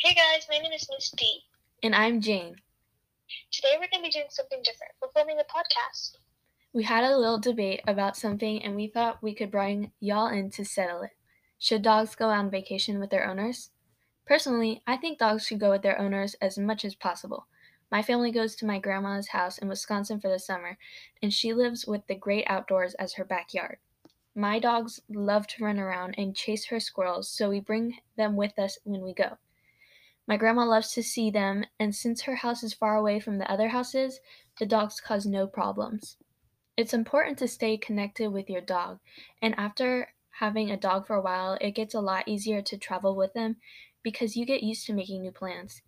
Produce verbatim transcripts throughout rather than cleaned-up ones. Hey guys, my name is Misty. And I'm Jane. Today we're going to be doing something different. We're filming a podcast. We had a little debate about something and we thought we could bring y'all in to settle it. Should dogs go on vacation with their owners? Personally, I think dogs should go with their owners as much as possible. My family goes to my grandma's house in Wisconsin for the summer, and she lives with the great outdoors as her backyard. My dogs love to run around and chase her squirrels, so we bring them with us when we go. My grandma loves to see them, and since her house is far away from the other houses, the dogs cause no problems. It's important to stay connected with your dog, and after having a dog for a while, it gets a lot easier to travel with them because you get used to making new plans.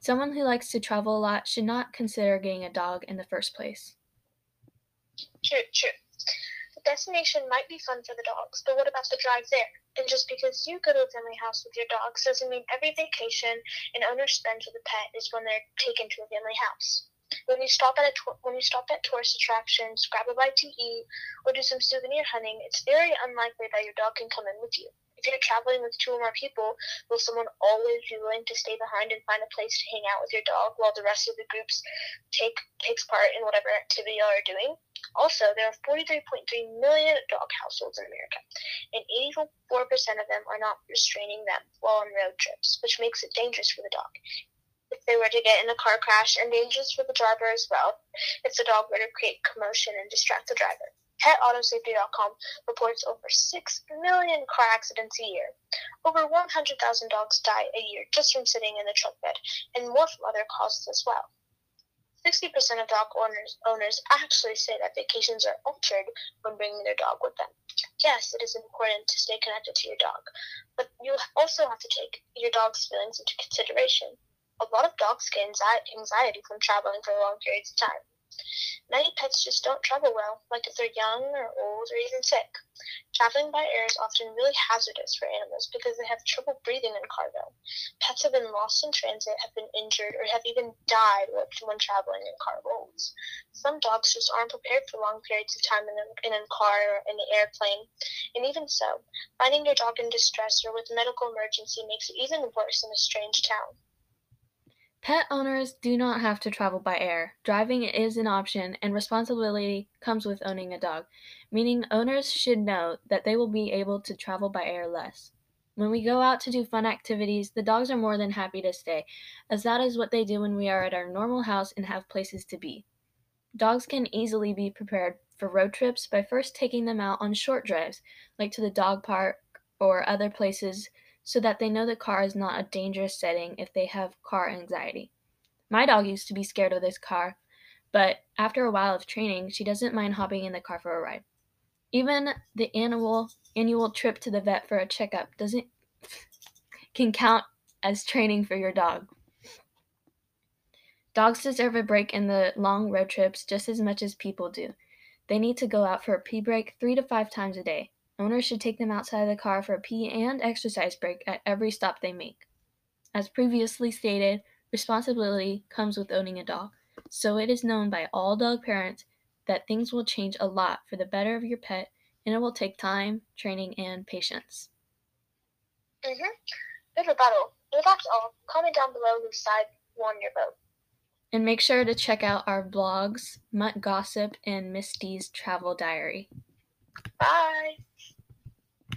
Someone who likes to travel a lot should not consider getting a dog in the first place. True, true. The destination might be fun for the dogs, but what about the drive there? And just because you go to a family house with your dogs doesn't mean every vacation an owner spends with a pet is when they're taken to a family house. When you stop at a to- when you stop at tourist attractions, grab a bite to eat, or do some souvenir hunting, it's very unlikely that your dog can come in with you. If you're traveling with two or more people, will someone always be willing to stay behind and find a place to hang out with your dog while the rest of the group take takes part in whatever activity you are doing? Also, there are forty-three point three million dog households in America, and eighty-four percent of them are not restraining them while on road trips, which makes it dangerous for the dog. If they were to get in a car crash, and dangerous for the driver as well, if the dog were to create commotion and distract the driver. Pet Auto Safety dot com reports over six million car accidents a year. Over one hundred thousand dogs die a year just from sitting in the truck bed, and more from other causes as well. sixty percent of dog owners, owners actually say that vacations are altered when bringing their dog with them. Yes, it is important to stay connected to your dog, but you also have to take your dog's feelings into consideration. A lot of dogs get anxiety from traveling for long periods of time. Many pets just don't travel well, like if they're young or old or even sick. Traveling by air is often really hazardous for animals because they have trouble breathing in cargo. Pets have been lost in transit, have been injured, or have even died when traveling in car rolls. Some dogs just aren't prepared for long periods of time in a, in a car or in the airplane. And even so, finding your dog in distress or with a medical emergency makes it even worse in a strange town. Pet owners do not have to travel by air. Driving is an option, and responsibility comes with owning a dog, meaning owners should know that they will be able to travel by air less. When we go out to do fun activities, the dogs are more than happy to stay, as that is what they do when we are at our normal house and have places to be. Dogs can easily be prepared for road trips by first taking them out on short drives, like to the dog park or other places, so that they know the car is not a dangerous setting if they have car anxiety. My dog used to be scared of this car, but after a while of training, she doesn't mind hopping in the car for a ride. Even the annual annual trip to the vet for a checkup doesn't can count as training for your dog. Dogs deserve a break in the long road trips just as much as people do. They need to go out for a pee break three to five times a day. Owners should take them outside of the car for a pee and exercise break at every stop they make. As previously stated, responsibility comes with owning a dog, so it is known by all dog parents that things will change a lot for the better of your pet, and it will take time, training, and patience. Mm-hmm. Bit of a battle. Well, that's all. Comment down below whose side won your vote. And make sure to check out our blogs, Mutt Gossip and Misty's Travel Diary. Bye!